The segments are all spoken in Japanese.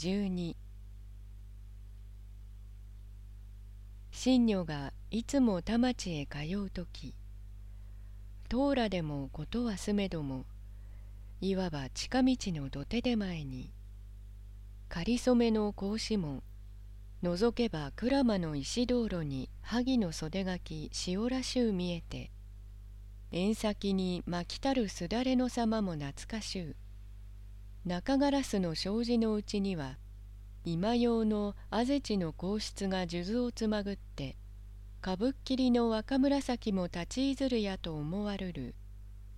12。信如がいつも田町へ通うとき、とうらでもことはすめども、いわば近道の土手で前に、かりそめの格子門、のぞけば鞍馬の石道路に萩の袖垣しおらしゅう見えて、縁先に巻きたるすだれの様も懐かしゅう。中ガラスの障子のうちには、今用の畔地の皇室が数珠をつまぐって、かぶっきりの若紫も立ちいずるやと思わるる、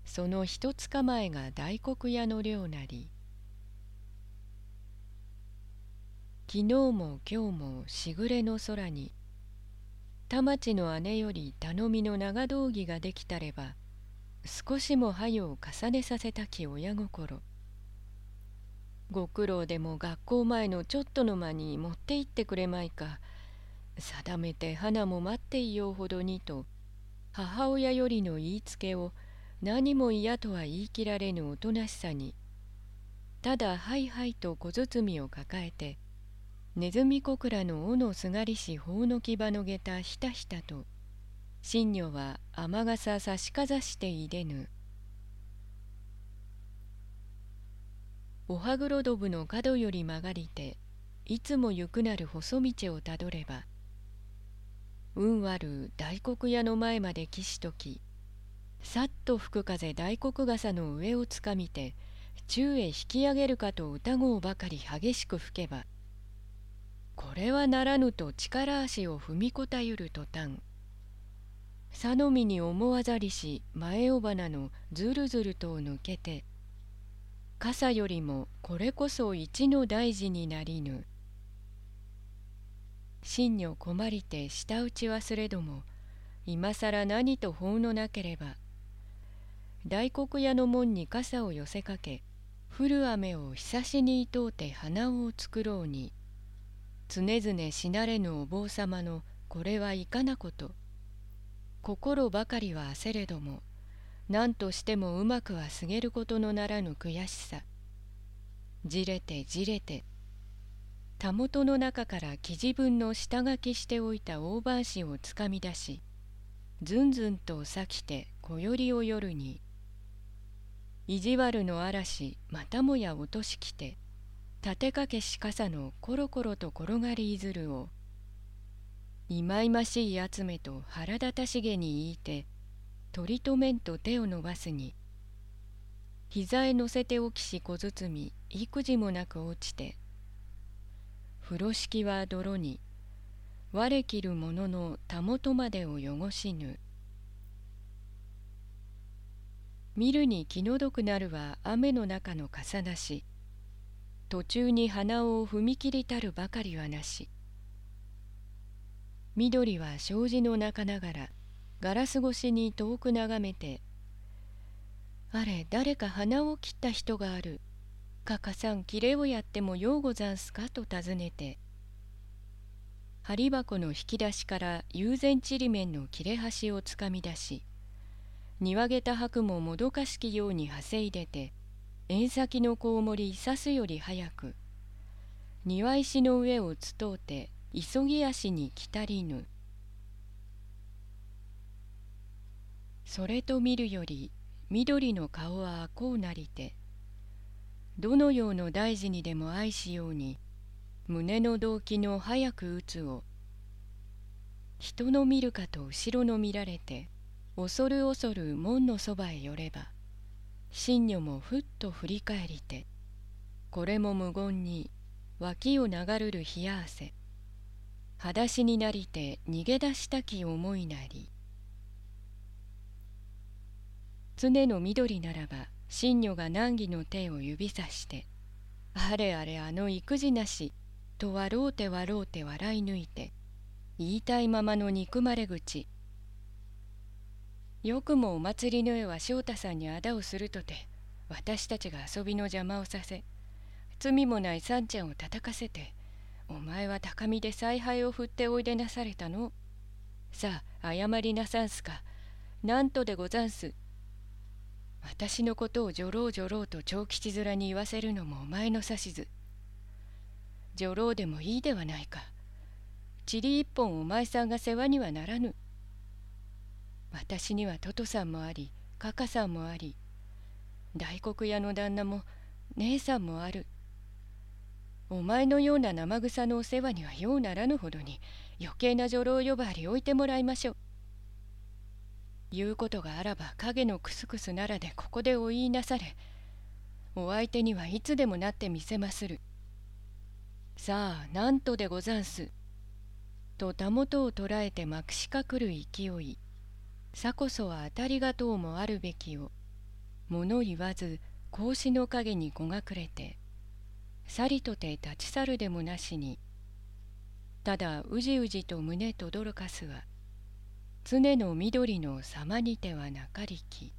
その一つか前が大黒屋の寮なり。昨日も今日もしぐれの空に、田町の姉より頼みの長道着ができたれば、少しもはよを重ねさせたき親心。ご苦労でも学校前のちょっとの間に持って行ってくれまいか、定めて花も待っていようほどにと、母親よりの言いつけを何も嫌とは言い切られぬおとなしさに、ただはいはいと小包を抱えて、ねずみ小倉の尾のすがりし頬の牙の下駄ひたひたと、信如は雨傘差しかざしていでぬ。おはぐろどぶの角より曲がりて、いつも行くなる細道をたどれば、運悪大黒屋の前まで来しとき、さっと吹く風大黒傘の上をつかみて、宙へ引き上げるかと歌声ばかり激しく吹けば、これはならぬと力足を踏みこたゆるとたん、さのみに思わざりし前尾花のずるずると抜けて、傘よりもこれこそ一の大事になりぬ。信如困りて舌打ち忘れども、今さら何と法のなければ、大黒屋の門に傘を寄せかけ、降る雨を久しにいとうて花を作ろうに、常々しなれぬお坊様のこれはいかなこと、心ばかりは焦れども、何としてもうまくはすげることのならぬ悔しさ。じれてじれて、たもとの中から生地分の下書きしておいた大判紙をつかみ出し、ずんずんと裂きてこよりを夜に、意地悪の嵐またもや落としきて、立てかけし傘のコロコロと転がりいずるを、いまいましい集めと腹立たしげに言いて、取りとめんと手を伸ばすに、膝へ乗せておきし小包幾時もなく落ちて、風呂敷は泥に我きる者のたもとまでを汚しぬ。見るに気の毒なるは雨の中の傘なし、途中に鼻を踏み切りたるばかりはなし。緑は障子の中ながらガラス越しに遠く眺めて、あれ誰か鼻を切った人がある、かかさんきれをやってもようござんすかと尋ねて、針箱の引き出しから友禅ちりめんの切れ端をつかみ出し、庭げた白ももどかしきようにはせいでて、縁先のこうもり刺すより早く、庭石の上をつとうて急ぎ足に来たりぬ。それと見るより緑の顔はあこうなりて、どのようの大事にでも愛しように胸の動機の早く打つを、人の見るかと後ろの見られて恐る恐る門のそばへ寄れば、信如もふっと振り返りて、これも無言に脇を流るる冷や汗、裸足になりて逃げ出したき思いなり。常の緑ならば、信如が難儀の手を指さして、あれあれあの育児なし、と笑うて笑い抜いて、言いたいままの憎まれ口。よくもお祭りの絵は翔太さんにあだをするとて、私たちが遊びの邪魔をさせ、罪もないさんちゃんを叩かせて、お前は高みで采配を振っておいでなされたの。さあ、謝りなさんすか。なんとでござんす。私のことをじょろうじょろうと長吉面に言わせるのもお前の指図。女郎でもいいではないか。塵一本お前さんが世話にはならぬ。私にはトトさんもあり、カカさんもあり、大黒屋の旦那も姉さんもある。お前のような生臭のお世話にはようならぬほどに余計な女郎呼ばわり置いてもらいましょう。言うことがあらば影のクスクスならでここでお言いなされ、お相手にはいつでもなってみせまする。さあなんとでござんす」とたもとを捉えてまくしかくる勢い、さこそはあたりがとうもあるべきを物言わず格子の陰にごがくれて、さりとて立ち去るでもなしに、ただうじうじと胸とどろかすは常の緑の様にてはなかりき。